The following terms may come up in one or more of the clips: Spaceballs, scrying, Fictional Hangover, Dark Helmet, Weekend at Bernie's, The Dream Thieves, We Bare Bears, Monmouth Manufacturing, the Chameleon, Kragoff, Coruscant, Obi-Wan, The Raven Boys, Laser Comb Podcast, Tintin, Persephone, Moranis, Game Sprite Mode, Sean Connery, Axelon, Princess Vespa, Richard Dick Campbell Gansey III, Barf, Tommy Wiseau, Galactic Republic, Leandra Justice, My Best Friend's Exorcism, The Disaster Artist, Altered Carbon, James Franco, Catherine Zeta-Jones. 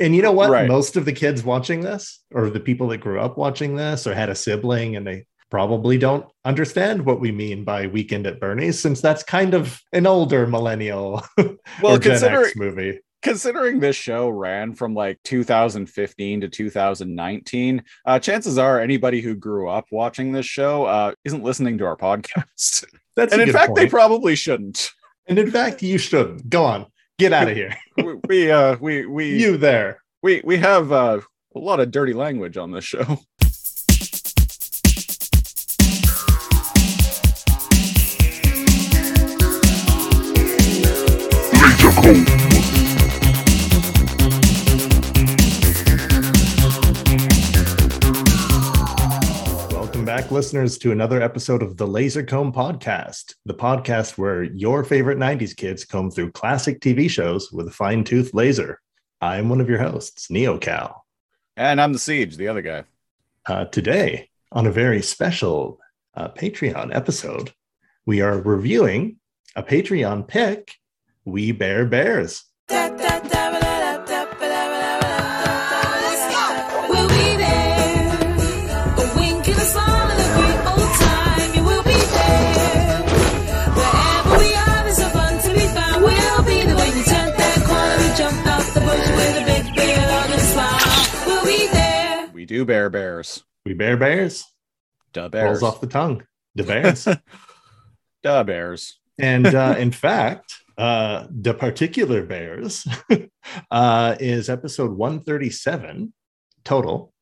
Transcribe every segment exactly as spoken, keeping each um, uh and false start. And you know what? Right. Most of the kids watching this, or the people that grew up watching this, or had a sibling, and they probably don't understand what we mean by Weekend at Bernie's, since that's kind of an older millennial well, or Gen X movie. Considering this show ran from like two thousand fifteen to two thousand nineteen, uh, chances are anybody who grew up watching this show uh, isn't listening to our podcast. That's and in fact, point. They probably shouldn't. And in fact, you shouldn't. Go on. Get out of here. we, we, uh, we, we, you there. We, we have uh, a lot of dirty language on this show. Welcome back, listeners, to another episode of the Laser Comb Podcast, the podcast where your favorite nineties kids comb through classic T V shows with a fine-tooth laser. I'm one of your hosts, Neo Cal. And I'm the Siege, the other guy. Uh, today, on a very special uh, Patreon episode, we are reviewing a Patreon pick, We Bare Bears. Let's go. We'll be there. A wink and a smile and a great old time. You will be there. Wherever we are, there's a fun to be found. We'll be the way you turned that corner. We jumped off the bush with a big bear on the smile. We'll be there. We do bear bears. We bear bears. Da bears. Rolls off the tongue. Da bears. Da bears. And uh, in fact... Uh, the particular bears uh, is episode one thirty-seven total,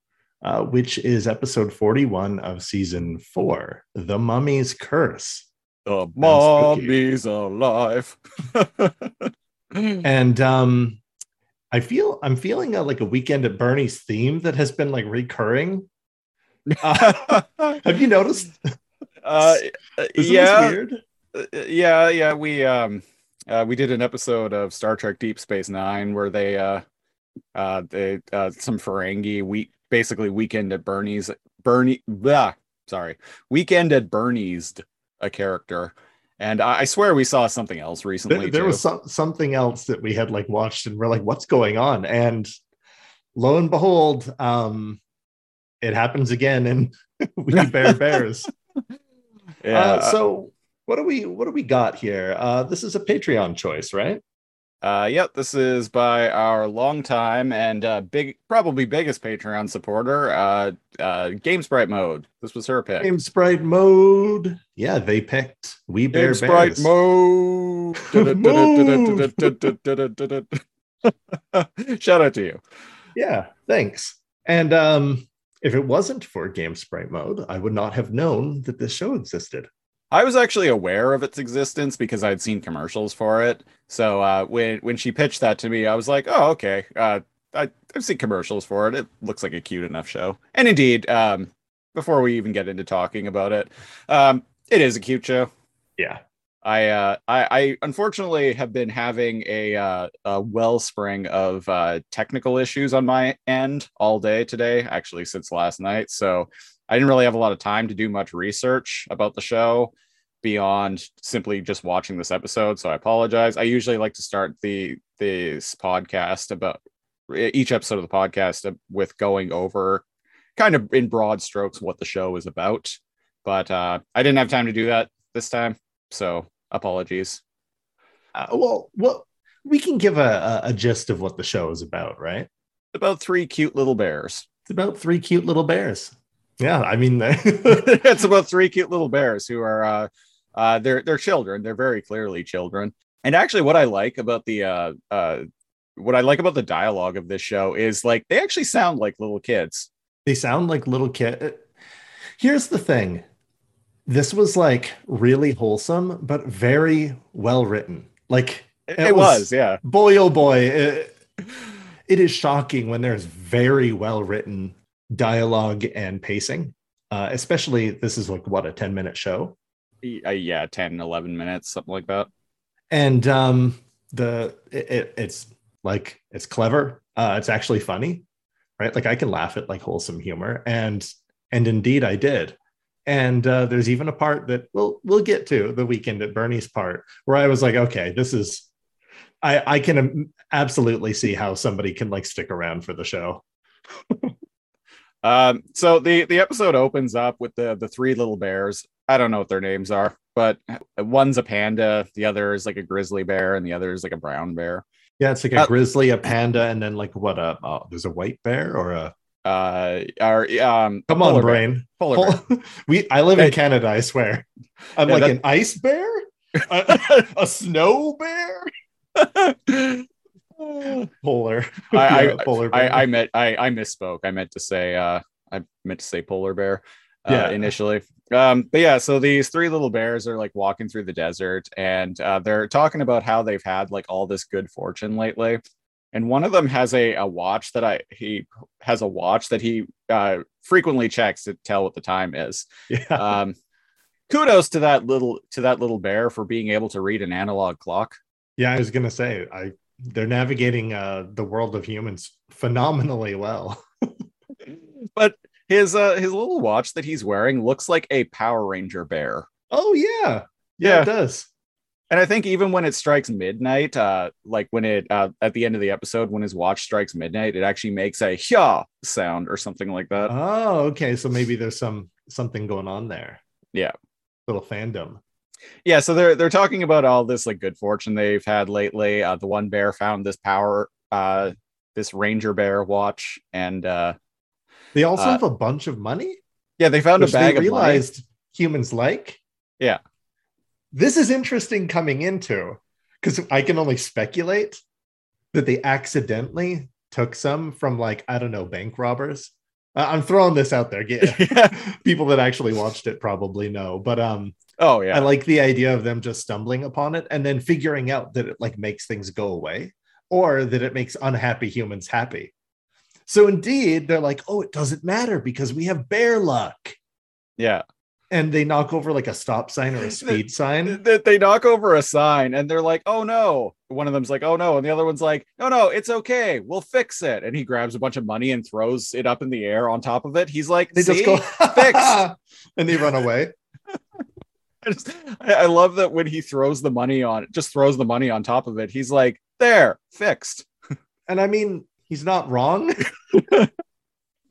uh, which is episode forty-one of season four, The Mummy's Curse. The mummy's alive. And um, I feel I'm feeling a, like a Weekend at Bernie's theme that has been like recurring. Uh, have you noticed? Uh, Isn't yeah, this weird? Yeah, yeah. We um. Uh, we did an episode of Star Trek Deep Space Nine where they, uh, uh, they uh, some Ferengi, we basically Weekend at Bernie's, Bernie, blah, sorry, Weekend at Bernie's a character, and I, I swear we saw something else recently. There, there was so- something else that we had like watched, and we're like, what's going on? And lo and behold, um, it happens again, and we bear bears. Yeah. Uh, so. What do we what do we got here? Uh, this is a Patreon choice, right? Uh, yep, this is by our longtime and uh, big, probably biggest Patreon supporter, uh, uh, Game Sprite Mode. This was her pick. Game Sprite Mode. Yeah, they picked We Bare Bears. Game Sprite Mode. Shout out to you. Yeah, thanks. And um, if it wasn't for Game Sprite Mode, I would not have known that this show existed. I was actually aware of its existence because I'd seen commercials for it. So uh, when when she pitched that to me, I was like, oh, okay. Uh, I, I've seen commercials for it. It looks like a cute enough show. And indeed, um, before we even get into talking about it, um, it is a cute show. Yeah. I uh, I, I unfortunately have been having a, uh, a wellspring of uh, technical issues on my end all day today, actually since last night. So I didn't really have a lot of time to do much research about the show beyond simply just watching this episode. So I apologize. I usually like to start the this podcast about each episode of the podcast with going over kind of in broad strokes what the show is about. But uh, I didn't have time to do that this time. So apologies. Uh, well, well, we can give a, a gist of what the show is about, right? About three cute little bears. It's about three cute little bears. Yeah, I mean, it's about three cute little bears who are uh, uh, they're they're children. They're very clearly children. And actually, what I like about the uh, uh, what I like about the dialogue of this show is like they actually sound like little kids. They sound like little kids. Here's the thing: this was like really wholesome, but very well written. Like it, it was, was, yeah. Boy, oh boy, it, it is shocking when there's very well written dialogue and pacing, uh especially this is like what, a ten minute show? Uh, yeah, ten eleven minutes, something like that. And um the it, it's like it's clever, uh it's actually funny, right? Like I can laugh at like wholesome humor, and and indeed I did. And uh there's even a part that we'll we'll get to, the Weekend at Bernie's part, where I was like, okay, this is I, I can absolutely see how somebody can like stick around for the show. um, so the, the episode opens up with the, the three little bears. I don't know what their names are, but one's a panda, the other is like a grizzly bear, and the other is like a brown bear. Yeah, it's like a uh, grizzly, a panda, and then like what? A, oh, there's a white bear or a... Uh, our, um, Come on, brain. Polar bear. Polar bear. we, I live in Canada, I swear. I'm yeah, like that's... an ice bear? a, a snow bear? Polar. I, yeah, I, polar bear. I, I, meant, I, I misspoke. I meant to say uh, I meant to say polar bear uh, yeah. initially. Um, but yeah, so these three little bears are like walking through the desert, and uh, they're talking about how they've had like all this good fortune lately. And one of them has a, a watch that I he has a watch that he uh, frequently checks to tell what the time is. Yeah. Um, kudos to that little to that little bear for being able to read an analog clock. Yeah, I was gonna say I they're navigating uh, the world of humans phenomenally well. But His uh his little watch that he's wearing looks like a Power Ranger bear. Oh yeah. Yeah, yeah. It does. And I think even when it strikes midnight, uh, like when it uh, at the end of the episode, when his watch strikes midnight, it actually makes a "hyah" sound or something like that. Oh, okay. So maybe there's some something going on there. Yeah. Little fandom. Yeah. So they're they're talking about all this like good fortune they've had lately. Uh, the one bear found this power uh this Ranger bear watch, and uh They also uh, have a bunch of money. Yeah, they found a bag of money. They realized humans like. Yeah. This is interesting coming into, because I can only speculate that they accidentally took some from, like, I don't know, bank robbers. Uh, I'm throwing this out there. Yeah. yeah. People that actually watched it probably know. But um, oh yeah, I like the idea of them just stumbling upon it and then figuring out that it, like, makes things go away, or that it makes unhappy humans happy. So indeed, they're like, oh, it doesn't matter because we have bear luck. Yeah. And they knock over like a stop sign or a speed sign. They, they knock over a sign and they're like, oh, no. One of them's like, oh, no. And the other one's like, no, no, it's okay. We'll fix it. And he grabs a bunch of money and throws it up in the air on top of it. He's like, they just go fixed. And they run away. I, just, I, I love that when he throws the money on, just throws the money on top of it. He's like, there, fixed. And I mean, he's not wrong.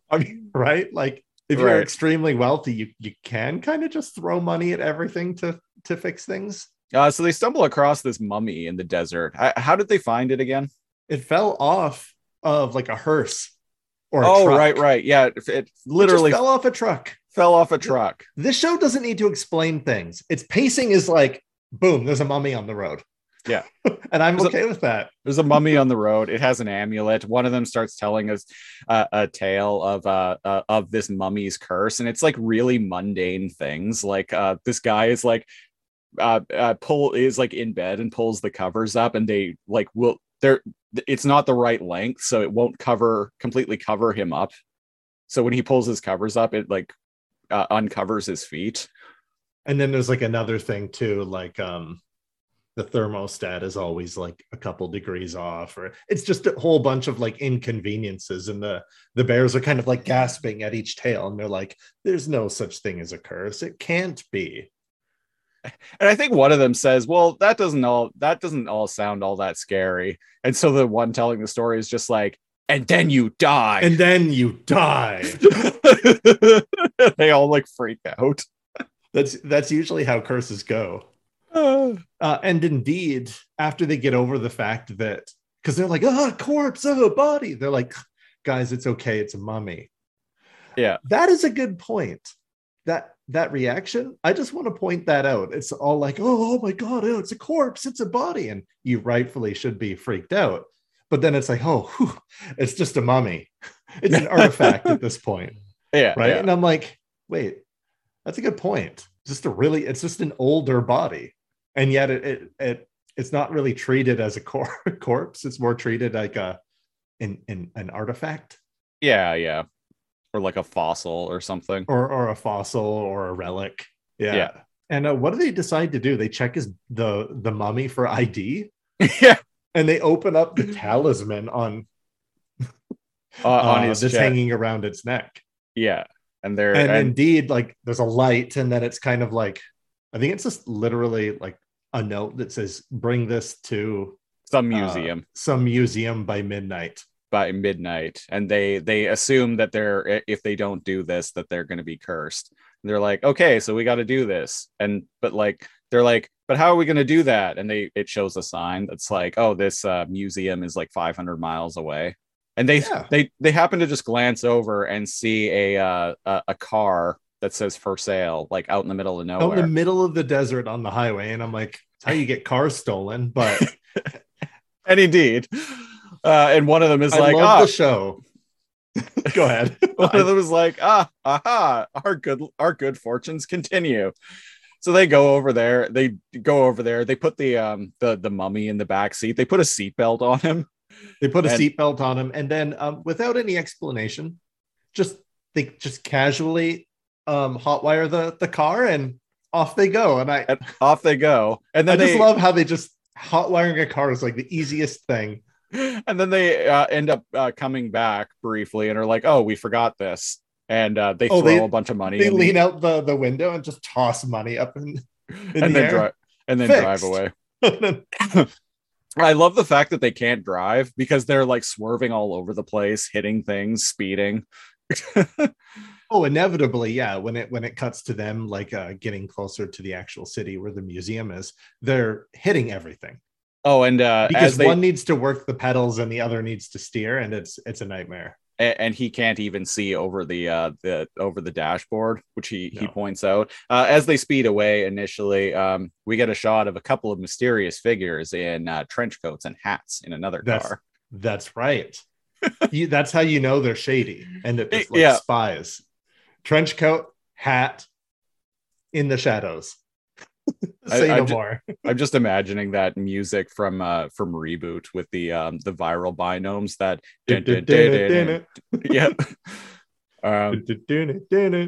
I mean, right? Like, if right. you're extremely wealthy, you, you can kind of just throw money at everything to, to fix things. Uh, so they stumble across this mummy in the desert. I, how did they find it again? It fell off of like a hearse or a oh, truck. right, right. Yeah, it, it literally it just fell off a truck. Fell off a truck. This show doesn't need to explain things. Its pacing is like, boom, there's a mummy on the road. Yeah. And I'm there's okay a, with that. There's a mummy on the road. It has an amulet. One of them starts telling us uh, a tale of uh, uh, of this mummy's curse. And it's like really mundane things. Like uh, this guy is like uh, uh, pull is like in bed and pulls the covers up, and they like will they're it's not the right length. So it won't cover completely cover him up. So when he pulls his covers up, it like uh, uncovers his feet. And then there's like another thing, too, like um. the thermostat is always like a couple degrees off, or it's just a whole bunch of like inconveniences. And the, the bears are kind of like gasping at each tale. And they're like, there's no such thing as a curse. It can't be. And I think one of them says, well, that doesn't all, that doesn't all sound all that scary. And so the one telling the story is just like, and then you die. And then you die. They all like freak out. That's, that's usually how curses go. Uh, and indeed, after they get over the fact that, because they're like, oh, a corpse, oh, a body. They're like, guys, it's okay. It's a mummy. Yeah, that is a good point. That that reaction, I just want to point that out. It's all like, oh, oh my God, oh, it's a corpse. It's a body. And you rightfully should be freaked out. But then it's like, oh, whew, it's just a mummy. It's an artifact at this point. Yeah. Right. Yeah. And I'm like, wait, that's a good point. Just a really, it's just an older body. And yet it, it it it's not really treated as a cor- corpse. It's more treated like a an, an an artifact. Yeah, yeah. Or like a fossil or something. Or or a fossil or a relic. Yeah. yeah. And uh, what do they decide to do? They check his, the, the mummy for I D. Yeah. And they open up the talisman on, uh, on uh, his that's hanging around its neck. Yeah. And, there, and, and indeed, like, there's a light, and then it's kind of like, I think it's just literally like a note that says, bring this to some museum, uh, some museum by midnight. By midnight, and they they assume that they're if they don't do this, that they're going to be cursed. And they're like, okay, so we got to do this, and but like they're like, but how are we going to do that? And they it shows a sign that's like, oh, this uh, museum is like five hundred miles away, and they yeah. they they happen to just glance over and see a uh, a, a car that says for sale, like out in the middle of nowhere, out in the middle of the desert on the highway, and I'm like, that's how you get cars stolen, but and indeed. Uh, and one of them is I like, love ah, the show. Go ahead. One of them is like, ah, aha, our good, our good fortunes continue. So they go over there. They go over there. They put the um the the mummy in the back seat. They put a seatbelt on him. They put a and, seatbelt on him, and then um, without any explanation, just they just casually um hotwire the the car, and off they go. And I and off they go. And then I they, just love how they just hotwiring a car is like the easiest thing. And then they uh, end up uh, coming back briefly and are like, oh, we forgot this. And uh, they oh, throw they, a bunch of money. They lean the, out the, the window and just toss money up in, in and the then air. Dri- and then Fixed. Drive away. I love the fact that they can't drive because they're like swerving all over the place, hitting things, speeding. Oh, inevitably. Yeah. When it when it cuts to them, like uh, getting closer to the actual city where the museum is, they're hitting everything. Oh, and uh, because as they, one needs to work the pedals and the other needs to steer, and it's it's a nightmare. And, and he can't even see over the uh, the over the dashboard, which he no. he points out uh, as they speed away. Initially, um, we get a shot of a couple of mysterious figures in uh, trench coats and hats in another that's, car. That's right. you, that's how you know they're shady and that they're like yeah. spies. Trench coat, hat, in the shadows. Say I, no I'm, more. Just, I'm just imagining that music from uh from Reboot with the um the viral binomes that yeah um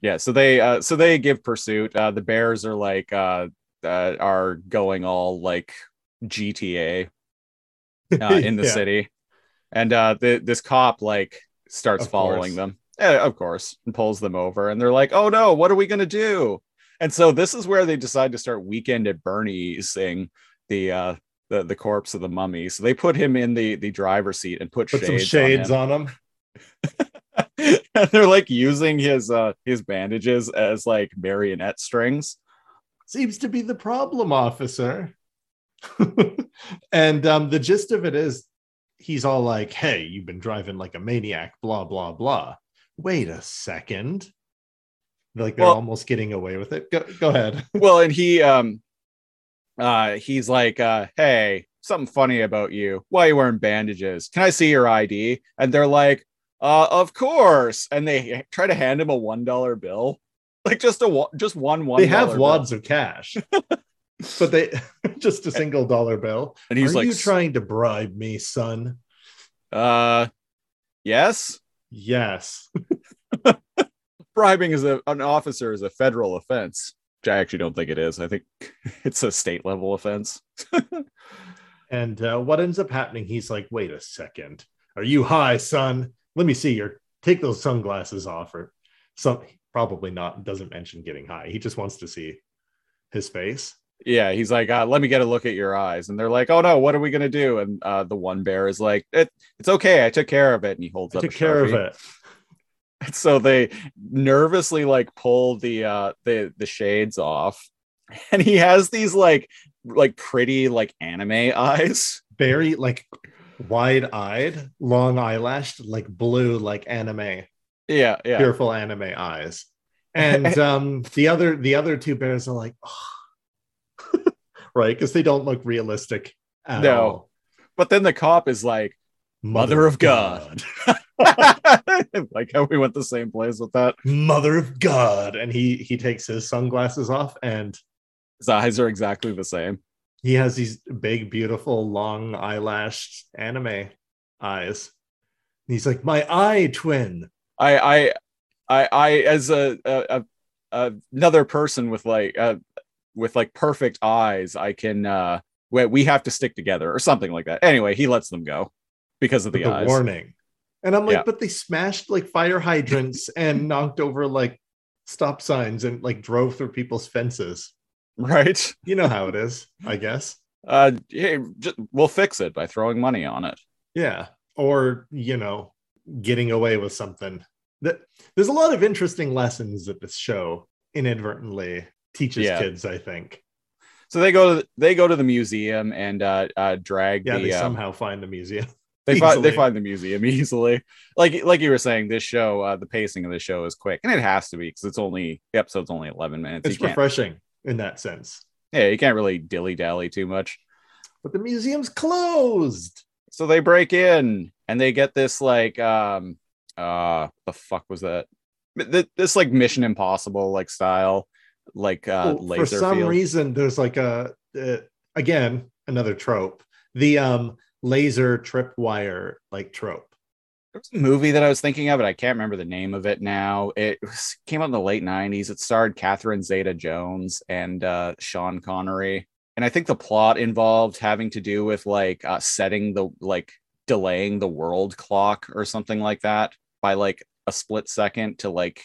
yeah so they uh so they give pursuit. Uh the bears are like uh, uh are going all like G T A uh, in the yeah. city, and uh the, this cop like starts of following course. them uh, of course and pulls them over, and they're like, oh no, what are we gonna do? And so this is where they decide to start Weekend at Bernie's thing, the uh, the the corpse of the mummy. So they put him in the the driver's seat and put, put shades, some shades on him. On him. And they're like using his uh, his bandages as like marionette strings. Seems to be the problem, officer. And um, the gist of it is, he's all like, "Hey, you've been driving like a maniac, blah blah blah." Wait a second. Like they're well, almost getting away with it. Go, go ahead. Well, and he, um, uh, he's like, uh, hey, something funny about you. Why are you wearing bandages? Can I see your I D? And they're like, uh, of course. And they try to hand him a one dollar bill, like just a just one one. They have bill. wads of cash, but they just a single dollar bill. And he's are like, "Are you trying to bribe me, son?" Uh, yes, yes. Bribing as a, an officer is a federal offense, which I actually don't think it is. I think it's a state level offense. And uh, what ends up happening, he's like, wait a second. Are you high, son? Let me see your, take those sunglasses off or something. Probably not. Doesn't mention getting high. He just wants to see his face. Yeah. He's like, uh, let me get a look at your eyes. And they're like, oh no, what are we going to do? And uh, the one bear is like, it, it's okay. I took care of it. And he holds I up took a care of it. So they nervously like pull the uh the the shades off, and he has these like like pretty like anime eyes, very like wide-eyed, long eyelashed, like blue, like anime, yeah yeah fearful anime eyes. And um the other the other two bears are like, oh. Right, because they don't look realistic at no all. But then the cop is like, mother, mother of god, god. Like how we went the same place with that, mother of god. And he he takes his sunglasses off, and his eyes are exactly the same. He has these big beautiful long eyelashed anime eyes, and he's like, my eye twin. I i i i as a, a, a another person with like uh with like perfect eyes, I can uh we, we have to stick together or something like that. Anyway, he lets them go because of the, the eyes warning. And I'm like, yeah. But they smashed like fire hydrants and knocked over like stop signs and like drove through people's fences. Right. You know how it is, I guess. uh, hey, just, we'll fix it by throwing money on it. Yeah. Or, you know, getting away with something. That there's a lot of interesting lessons that this show inadvertently teaches yeah. kids, I think. So they go to the, they go to the museum and uh, uh, drag. Yeah, the, they um, somehow find the museum. They find they find the museum easily. Like like you were saying, this show, uh, the pacing of the show is quick, and it has to be because it's only the episode's only eleven minutes. It's refreshing in that sense. Yeah, you can't really dilly dally too much. But the museum's closed, so they break in and they get this like um uh the fuck was that? This like Mission Impossible like style. Like uh well, laser for some field. reason there's like a uh, again another trope, the um laser tripwire like trope. There was a movie that I was thinking of, but I can't remember the name of it now. It came out in the late nineties. It starred Catherine Zeta-Jones and uh Sean Connery, and I think the plot involved having to do with like uh setting the like delaying the world clock or something like that by like a split second to like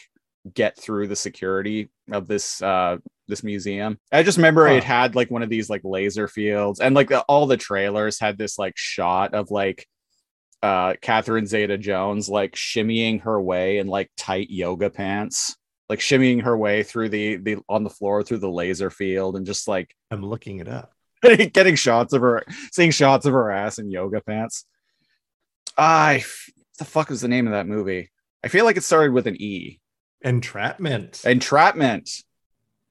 get through the security of this uh this museum. I just remember huh. it had like one of these like laser fields, and like the, all the trailers had this like shot of like uh Catherine Zeta-Jones like shimmying her way in like tight yoga pants, like shimmying her way through the the on the floor through the laser field, and just like I'm looking it up getting shots of her seeing shots of her ass in yoga pants. I what the fuck was the name of that movie? I feel like it started with an E. Entrapment. Entrapment.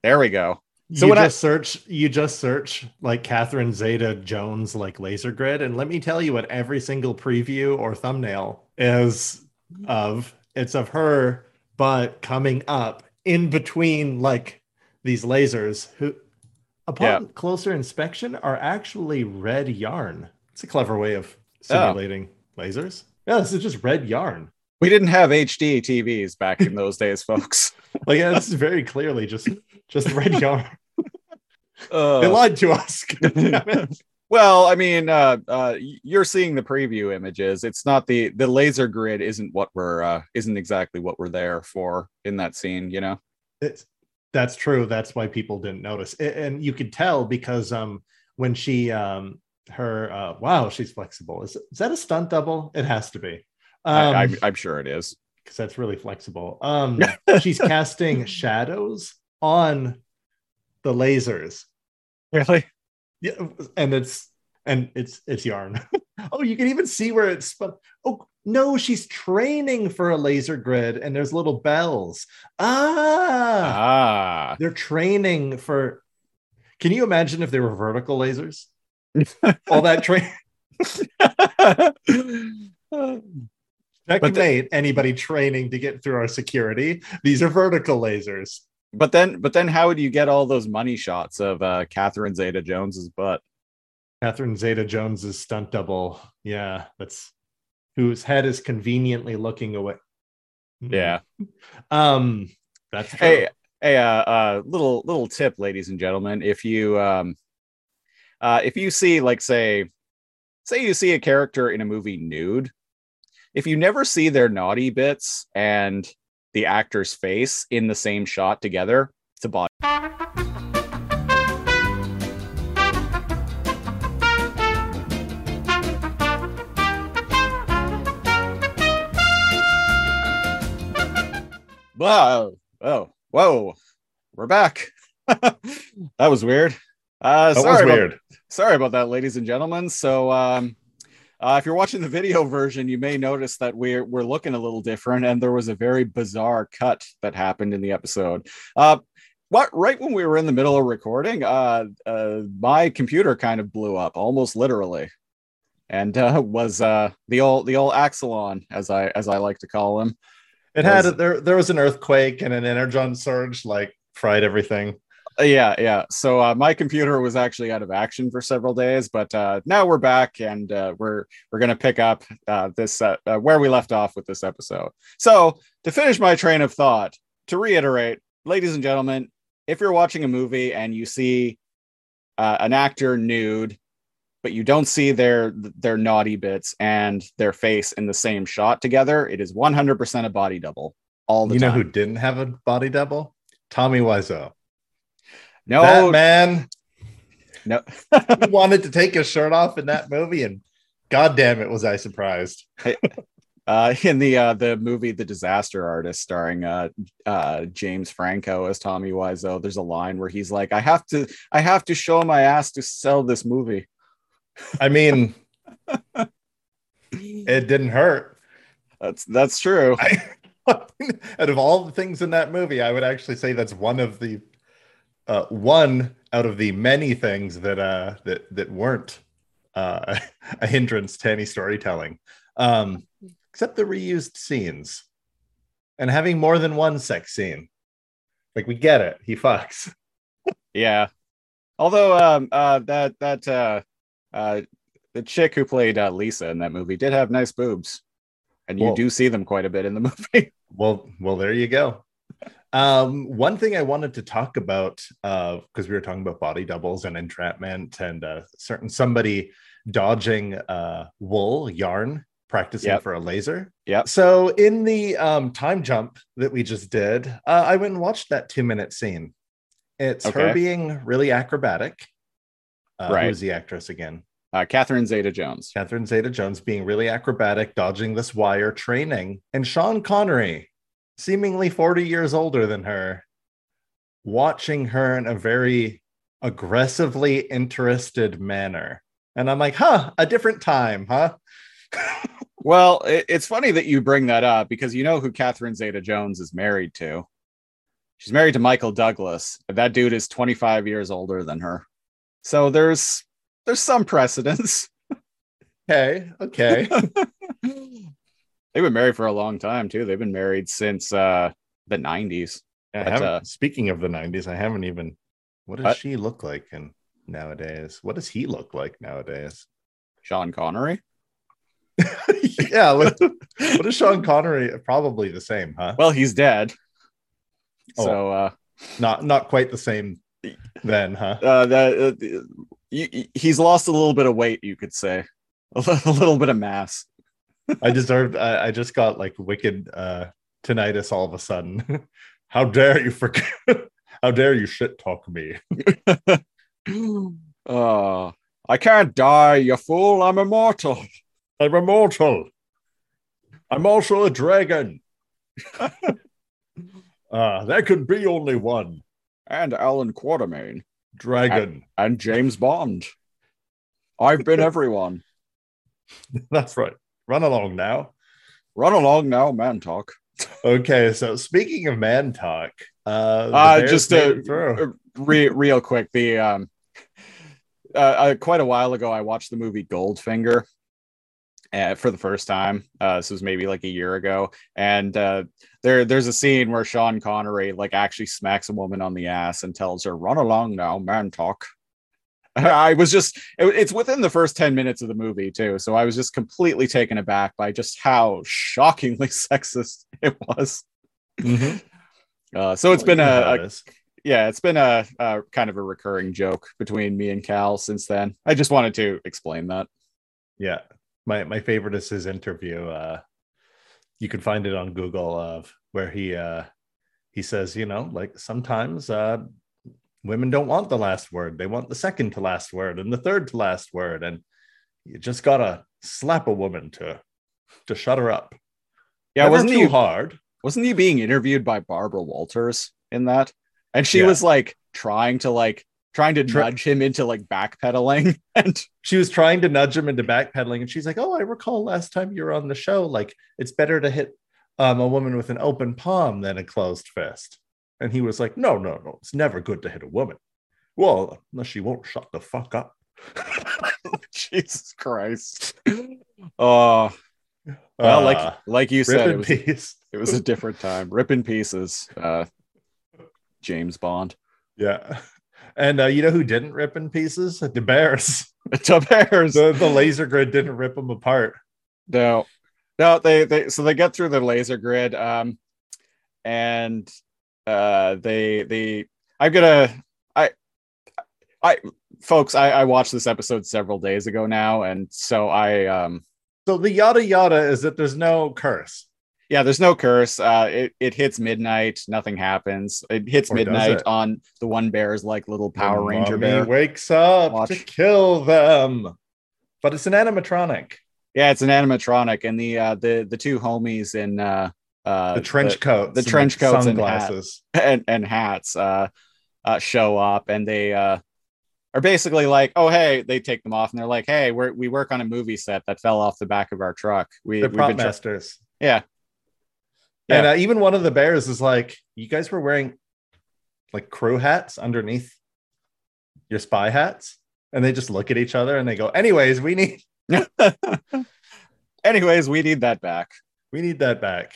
There we go. So you when just I search, you just search like Catherine Zeta-Jones like laser grid, and let me tell you what every single preview or thumbnail is of. It's of her, but coming up in between like these lasers, who, upon yeah. closer inspection, are actually red yarn. It's a clever way of simulating oh. lasers. Yeah, this is just red yarn. We didn't have H D T Vs back in those days, folks. Like, yeah, this is very clearly just, just red yarn. Uh, they lied to us. Well, I mean, uh, uh, you're seeing the preview images. It's not the the laser grid isn't what we're uh, isn't exactly what we're there for in that scene. You know, it's that's true. That's why people didn't notice, and you could tell because um, when she um, her uh, wow, she's flexible. Is is that a stunt double? It has to be. Um, I, I'm, I'm sure it is because that's really flexible. Um, she's casting shadows on the lasers. Really? Yeah, and it's and it's it's yarn. Oh, you can even see where it's spun. Oh no, she's training for a laser grid, and there's little bells. Ah, ah. They're training for. Can you imagine if they were vertical lasers? All that train. That but made anybody training to get through our security. These are vertical lasers. But then, but then, how would you get all those money shots of uh, Catherine Zeta-Jones's butt? Catherine Zeta-Jones's stunt double. Yeah, that's whose head is conveniently looking away. Yeah, um, that's true. Hey, hey, uh, uh, little little tip, ladies and gentlemen. If you um, uh, if you see, like, say, say you see a character in a movie nude. If you never see their naughty bits and the actor's face in the same shot together, it's a body. Wow. Oh, whoa. We're back. That was weird. Uh, that sorry was weird. About, sorry about that, ladies and gentlemen. So, um, Uh, if you're watching the video version, you may notice that we're we're looking a little different, and there was a very bizarre cut that happened in the episode. Uh, what right when we were in the middle of recording, uh, uh, my computer kind of blew up, almost literally, and uh, was uh, the old the old Axelon, as I as I like to call him. It was, had a, there there was an earthquake and an energon surge, like fried everything. Yeah, yeah. So uh, my computer was actually out of action for several days, but uh, now we're back, and uh, we're we're going to pick up uh, this uh, uh, where we left off with this episode. So to finish my train of thought, to reiterate, ladies and gentlemen, if you're watching a movie and you see uh, an actor nude, but you don't see their their naughty bits and their face in the same shot together, it is one hundred percent a body double all the time. You know time. Who didn't have a body double? Tommy Wiseau. No, that man No, he wanted to take his shirt off in that movie, and goddamn it, was I surprised. Uh, in the uh, the movie The Disaster Artist, starring uh, uh, James Franco as Tommy Wiseau, there's a line where he's like, "I have to, I have to show my ass to sell this movie." I mean, it didn't hurt. That's that's true. I, out of all the things in that movie, I would actually say that's one of the uh, one out of the many things that uh, that that weren't uh, a hindrance to any storytelling. Um, Except the reused scenes and having more than one sex scene. Like, we get it. He fucks. Yeah. Although um, uh, that that uh, uh, the chick who played uh, Lisa in that movie did have nice boobs. And you Whoa. do see them quite a bit in the movie. Well, well, there you go. Um, one thing I wanted to talk about, because uh, we were talking about body doubles and entrapment and uh, certain somebody dodging uh, wool, yarn. Practicing yep. for a laser. Yeah. So in the um, time jump that we just did, uh, I went and watched that two minute scene. It's okay. her being really acrobatic. Uh, right. Who's the actress again? Uh, Catherine Zeta-Jones. Catherine Zeta-Jones being really acrobatic, dodging this wire, training. And Sean Connery, seemingly forty years older than her, watching her in a very aggressively interested manner. And I'm like, huh, a different time, huh? Well, it, it's funny that you bring that up, because you know who Catherine Zeta-Jones is married to. She's married to Michael Douglas. That dude is twenty-five years older than her. So there's there's some precedence. Hey, okay. They've been married for a long time, too. They've been married since uh, the nineties. I but, uh, speaking of the nineties, I haven't even... What does uh, she look like in, nowadays? What does he look like nowadays? Sean Connery? Yeah, what, what is Sean Connery? Probably the same, huh? Well, he's dead, oh, so uh, not not quite the same then, huh? Uh, that uh, you, he's lost a little bit of weight, you could say, a, l- a little bit of mass. I deserved. I, I just got like wicked uh, tinnitus all of a sudden. How dare you forget? How dare you shit talk me? Oh, I can't die, you fool! I'm immortal. I'm immortal. I'm also a dragon. uh, there could be only one. And Alan Quatermain. Dragon. And, and James Bond. I've been everyone. That's right. Run along now. Run along now, man talk. Okay, so speaking of man talk. Uh, uh, just a, re- real quick. The um, uh, uh, quite a while ago, I watched the movie Goldfinger. Uh, for the first time, uh, this was maybe like a year ago, and uh, there there's a scene where Sean Connery like actually smacks a woman on the ass and tells her, "Run along now, man talk." I was just it, it's within the first ten minutes of the movie too, so I was just completely taken aback by just how shockingly sexist it was. Mm-hmm. Uh, so it's well, been a, a yeah, it's been a, a kind of a recurring joke between me and Cal since then. I just wanted to explain that. Yeah. My my favorite is his interview. Uh, you can find it on Google of where he uh, he says, you know, like sometimes uh, women don't want the last word. They want the second to last word and the third to last word. And you just got to slap a woman to to shut her up. Yeah, Never wasn't too you, hard. Wasn't he being interviewed by Barbara Walters in that? And she yeah. was like trying to like. Trying to nudge him into like backpedaling, and she was trying to nudge him into backpedaling, and she's like, "Oh, I recall last time you were on the show. Like, it's better to hit um, a woman with an open palm than a closed fist." And he was like, "No, no, no. It's never good to hit a woman. Well, unless she won't shut the fuck up." Jesus Christ! Oh, uh, well, uh, like like you said, it was, it was a different time. Rip in pieces, uh, James Bond. Yeah. And uh, you know who didn't rip in pieces? The Bears. The Bears. The, the laser grid didn't rip them apart. No, no. They they so they get through the laser grid, um, and uh, they they. I'm gonna I I folks. I, I watched this episode several days ago now, and so I um. So the yada yada is that there's no curse. Yeah, there's no curse. Uh, it, it hits midnight. Nothing happens. It hits or midnight it? on the one bear's like little Power the Ranger bear. wakes up Watch. to kill them. But it's an animatronic. Yeah, it's an animatronic. And the uh, the, the two homies in uh, uh, the trench coats. The, the trench coats and glasses and, hat, and, and hats uh, uh, show up. And they uh, are basically like, oh, hey, they take them off. And they're like, hey, we're, we work on a movie set that fell off the back of our truck. We, they're prop masters. Yeah. Yeah. And uh, even one of the bears is like, you guys were wearing like crew hats underneath your spy hats. And they just look at each other and they go, anyways, we need. Anyways, we need that back. We need that back.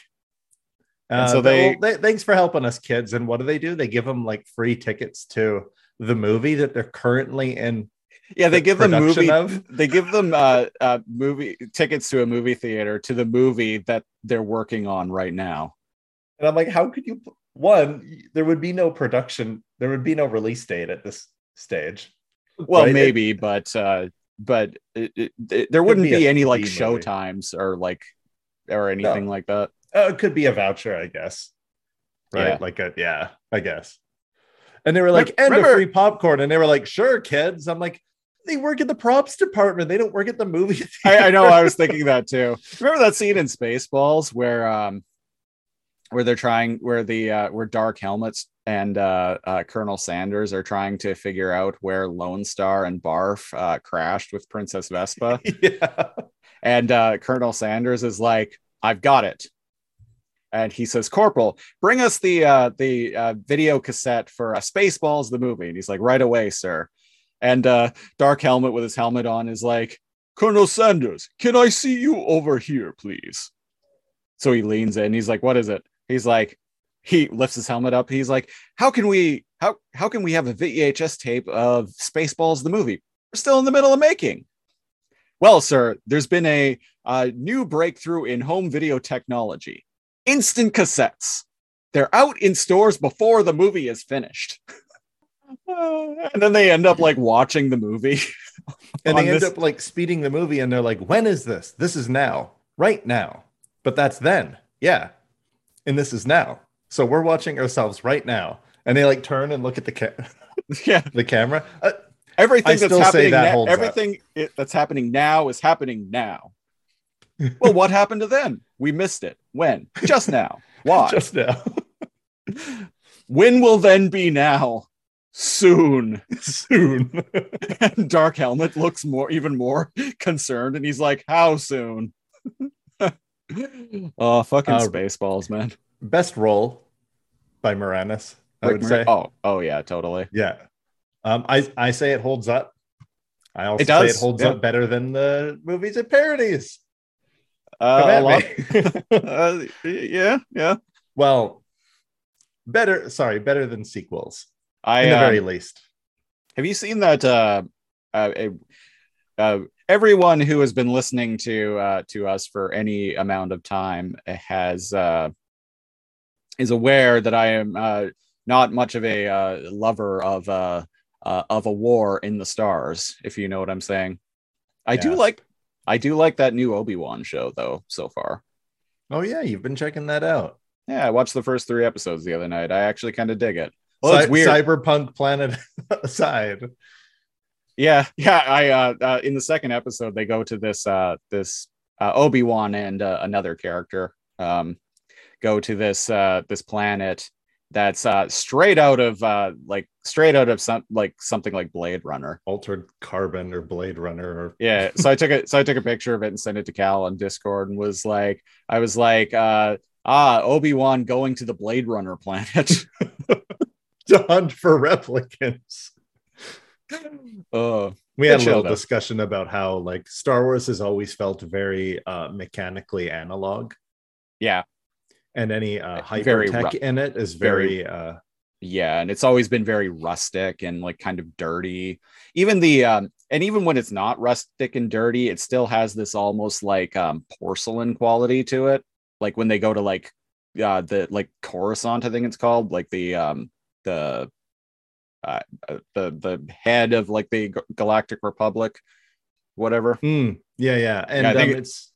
Uh, and so they... they thanks for helping us, kids. And what do they do? They give them like free tickets to the movie that they're currently in. Yeah, they the give them movie. Of. They give them uh, uh, movie tickets to a movie theater to the movie that they're working on right now. And I'm like, how could you? One, there would be no production. There would be no release date at this stage. Well, right? maybe, it, but uh, but it, it, it, there wouldn't be, be any like show movie. times or like or anything no. like that. Oh, it could be a voucher, I guess. Right? Yeah. Like a yeah, I guess. And they were like, and a free popcorn. And they were like, sure, kids. I'm like, they work at the props department. They don't work at the movie. I, I know. I was thinking that too. Remember that scene in Spaceballs where, um, where they're trying, where the, uh, where Dark Helmets and uh, uh, Colonel Sandurz are trying to figure out where Lone Star and Barf uh, crashed with Princess Vespa. Yeah. And uh, Colonel Sandurz is like, I've got it. And he says, Corporal, bring us the uh, the uh, video cassette for uh, Spaceballs, the movie. And he's like, right away, sir. And uh, Dark Helmet with his helmet on is like, Colonel Sandurz, can I see you over here, please? So he leans in. He's like, what is it? He's like, he lifts his helmet up. He's like, how can we how how can we have a V H S tape of Spaceballs, the movie? We're still in the middle of making. Well, sir, there's been a uh, new breakthrough in home video technology. Instant cassettes. They're out in stores before the movie is finished. Uh, and then they end up like watching the movie and they this. end up like speeding the movie and they're like, when is this? This is now, right now. But that's then. Yeah. And this is now. So we're watching ourselves right now. And they like turn and look at the camera. Yeah. The camera. Uh, everything I that's happening that na- everything it, that's happening now is happening now. Well, what happened to then? We missed it. When? Just now. Why? Just now. When will then be now? Soon. Soon. And Dark Helmet looks more, even more concerned, and he's like, "How soon?" Oh, fucking uh, Spaceballs, man! Best role by Moranis. I Rick would Mor- say. Oh, oh yeah, totally. Yeah. Um, I I say it holds up. I also it say it holds yeah. up better than the movies it parodies. Uh, uh, yeah, yeah. Well, better. Sorry, better than sequels. I, in the very um, least. Have you seen that? Uh, uh, uh, everyone who has been listening to uh, to us for any amount of time has uh, is aware that I am uh, not much of a uh, lover of uh, uh, of a war in the stars. If you know what I'm saying, I yeah. do like. I do like that new Obi-Wan show, though, so far. Oh, yeah. You've been checking that out. Yeah, I watched the first three episodes the other night. I actually kind of dig it. Well, Cy- it's weird. Cyberpunk planet aside. Yeah. Yeah. I uh, uh, in the second episode, they go to this uh, this uh, Obi-Wan and uh, another character um, go to this uh, this planet that's uh, straight out of uh, like straight out of some like something like Blade Runner, Altered Carbon or Blade Runner. Or... yeah. So I took it. So I took a picture of it and sent it to Cal on Discord and was like, I was like, uh, ah, Obi-Wan going to the Blade Runner planet to hunt for replicants. Oh, we had a little up. discussion about how like Star Wars has always felt very uh, mechanically analog. Yeah. And any uh, hypertech ru- in it is very, very uh, yeah, and it's always been very rustic and like kind of dirty. Even the um, and even when it's not rustic and dirty, it still has this almost like um, porcelain quality to it. Like when they go to like uh, the like Coruscant, I think it's called, like the um, the uh, the the head of like the Galactic Republic, whatever. Mm, yeah, yeah, and yeah, I think um, it's.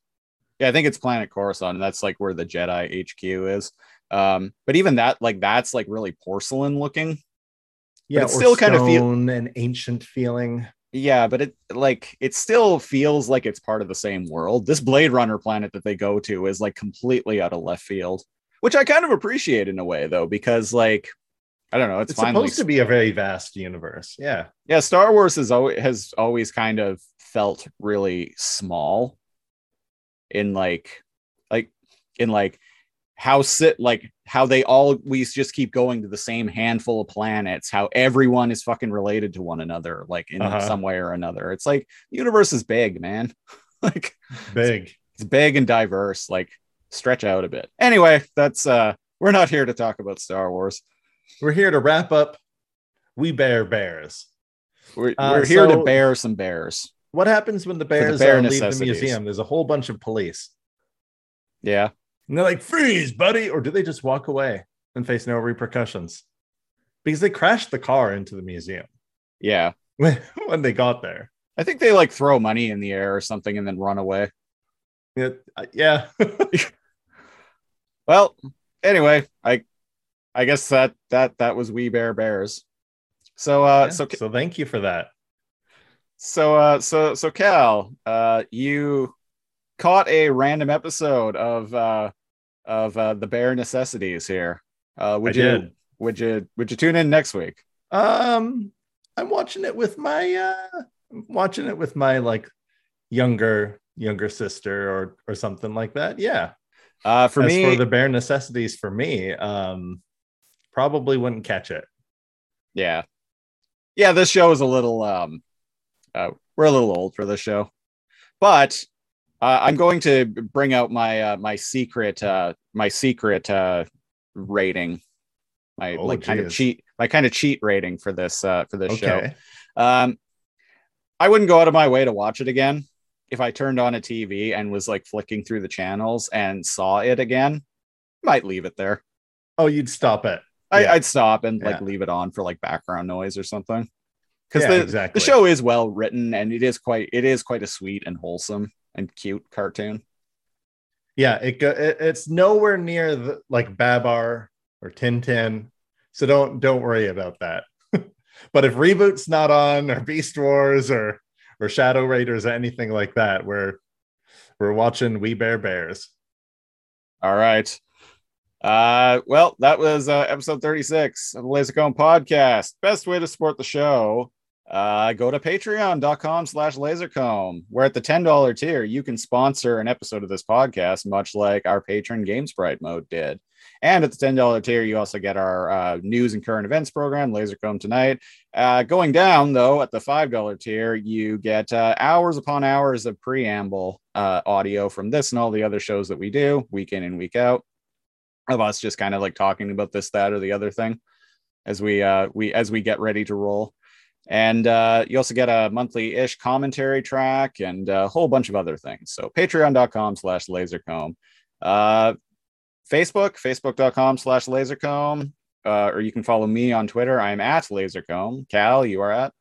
Yeah, I think it's planet Coruscant, and that's like where the Jedi H Q is. Um, but even that, like, that's like really porcelain looking. Yeah, it's still kind of feel an ancient feeling. Yeah, but it like it still feels like it's part of the same world. This Blade Runner planet that they go to is like completely out of left field, which I kind of appreciate in a way, though, because like I don't know, it's, it's finally supposed to be a very vast universe. Yeah, yeah. Star Wars has always has always kind of felt really small in like like in like. How sit like how they all we just keep going to the same handful of planets, how everyone is fucking related to one another, like in uh-huh. some way or another. It's like the universe is big, man. Like big. It's, it's big and diverse, like stretch out a bit. Anyway, that's uh we're not here to talk about Star Wars. We're here to wrap up We Bare Bears. We're, uh, we're here so to bear some bears. What happens when the bears the bear leave the museum? There's a whole bunch of police. Yeah. And they're like, freeze, buddy. Or do they just walk away and face no repercussions? Because they crashed the car into the museum. Yeah. When, when they got there. I think they like throw money in the air or something and then run away. Yeah. yeah. Well, anyway, I I guess that that that was We Bare Bears. So uh yeah, so so thank you for that. So uh so so Cal, uh you caught a random episode of uh of uh the Bare Necessities here. Uh would I you did. would you would you tune in next week? Um I'm watching it with my uh watching it with my like younger younger sister or or something like that. Yeah. Uh for As me for the Bare Necessities for me, um probably wouldn't catch it. Yeah. Yeah, this show is a little um uh we're a little old for this show. But Uh, I'm going to bring out my uh, my secret uh, my secret uh, rating, my oh, like geez. kind of cheat my kind of cheat rating for this uh, for this okay. show. Um, I wouldn't go out of my way to watch it again. If I turned on a T V and was like flicking through the channels and saw it again, might leave it there. Oh, you'd stop it. I, yeah. I'd stop and yeah. like leave it on for like background noise or something. Because yeah, the exactly. the show is well written and it is quite it is quite a sweet and wholesome and cute cartoon. Yeah, it, it it's nowhere near the, like Babar or Tintin, so don't don't worry about that. But if Reboot's not on, or Beast Wars, or or Shadow Raiders, or anything like that, we're we're watching We Bare Bears. All right. Uh, well, that was uh, episode thirty-six of the Laser Comb Podcast. Best way to support the show. Uh, go to patreon dot com slash lasercomb, where at the ten dollar tier, you can sponsor an episode of this podcast, much like our patron Game Sprite Mode did. And at the ten dollar tier, you also get our uh, news and current events program, Lasercomb Tonight. Uh, going down, though, at the five dollar tier, you get uh, hours upon hours of preamble uh, audio from this and all the other shows that we do, week in and week out, of us just kind of like talking about this, that, or the other thing as we uh, we as we get ready to roll. And uh, you also get a monthly-ish commentary track and a whole bunch of other things. So patreon dot com slash lasercomb. Uh, Facebook, facebook dot com slash lasercomb. Uh, or you can follow me on Twitter. I'm at lasercomb. Cal, you are at?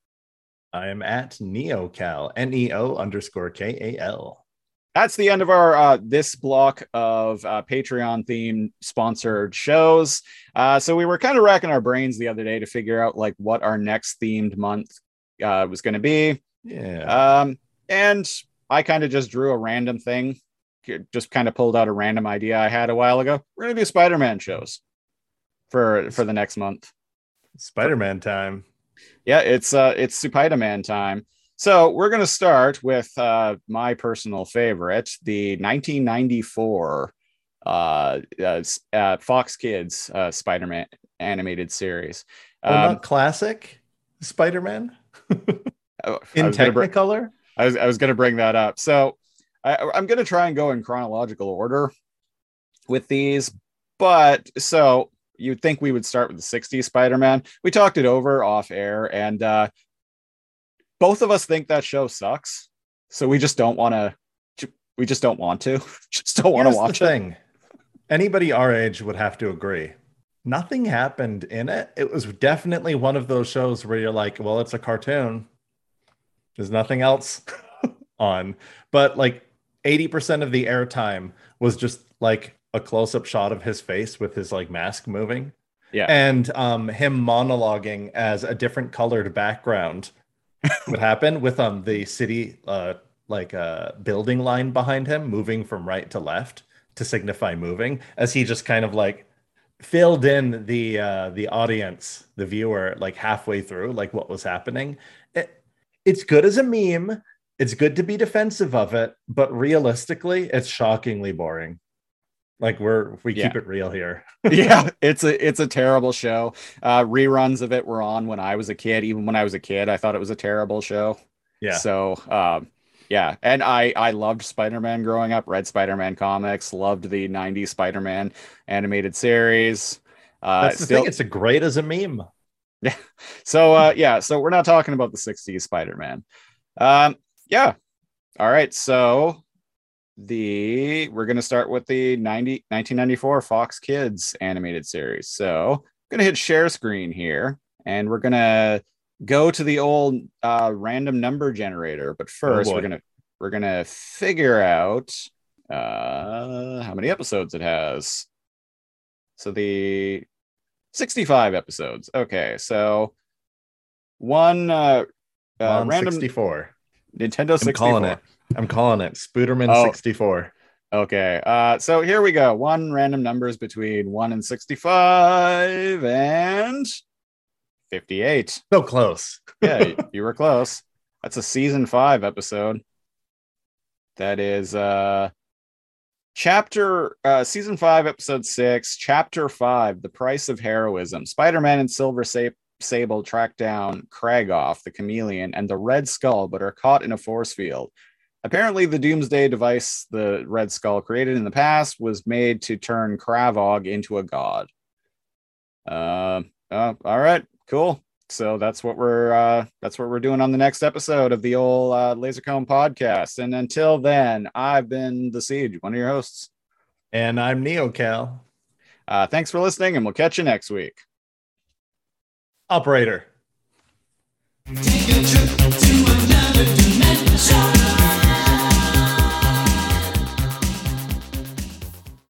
I am at Neo Cal. N E O underscore K A L. That's the end of our uh, this block of uh, Patreon-themed sponsored shows. Uh, so we were kind of racking our brains the other day to figure out like what our next themed month uh, was going to be. Yeah. Um, and I kind of just drew a random thing, just kind of pulled out a random idea I had a while ago. We're going to do Spider-Man shows for for the next month. Spider-Man time. Yeah, it's uh, it's Spider-Man time. So we're going to start with uh, my personal favorite, the nineteen ninety-four uh, uh, uh, Fox Kids uh, Spider-Man animated series. Um, oh, not classic Spider-Man? In Technicolor? I was I was going to bring that up. So I, I'm going to try and go in chronological order with these. But so you'd think we would start with the sixties Spider-Man. We talked it over off air and... Uh, both of us think that show sucks, so we just don't want to. We just don't want to. Just don't want to watch the thing. It. Anybody our age would have to agree. Nothing happened in it. It was definitely one of those shows where you're like, "Well, it's a cartoon. There's nothing else on." But like, eighty percent of the airtime was just like a close-up shot of his face with his like mask moving. Yeah. And um, him monologuing as a different colored background would happen with um the city uh like a uh, building line behind him moving from right to left to signify moving, as he just kind of like filled in the uh the audience, the viewer, like halfway through like what was happening. It, it's good as a meme. It's good to be defensive of it, but realistically, it's shockingly boring. Like we're we yeah. keep it real here. Yeah, it's a it's a terrible show. Uh, reruns of it were on when I was a kid. Even when I was a kid, I thought it was a terrible show. Yeah. So, um, yeah, and I I loved Spider-Man growing up. Read Spider-Man comics. Loved the nineties Spider-Man animated series. Uh, That's the still... thing. It's a great as a meme. Yeah. So uh, yeah. So we're not talking about the sixties Spider-Man. Um. Yeah. All right. So. The we're going to start with the nineteen ninety-four Fox Kids animated series. So I'm going to hit share screen here, and we're going to go to the old uh, random number generator. But first, oh we're going to we're going to figure out uh, how many episodes it has. So the sixty-five episodes. OK, so one uh, uh, random sixty-four Nintendo sixty-four. I'm calling it. I'm calling it Spooderman oh. sixty-four. Okay, uh, so here we go. One random numbers between one and sixty-five and fifty-eight. So close. Yeah, you were close. That's a season five episode. That is uh, chapter uh, season five, episode six, chapter five, The Price of Heroism. Spider-Man and Silver Sable. Sable track down Kragoff, the Chameleon, and the Red Skull, but are caught in a force field. Apparently, the Doomsday device the Red Skull created in the past was made to turn Kravog into a god. Uh, uh, all right, cool. So that's what we're uh, that's what we're doing on the next episode of the old uh, Laser Comb Podcast. And until then, I've been the Siege, one of your hosts, and I'm Neo Cal. Uh, thanks for listening, and we'll catch you next week. Operator.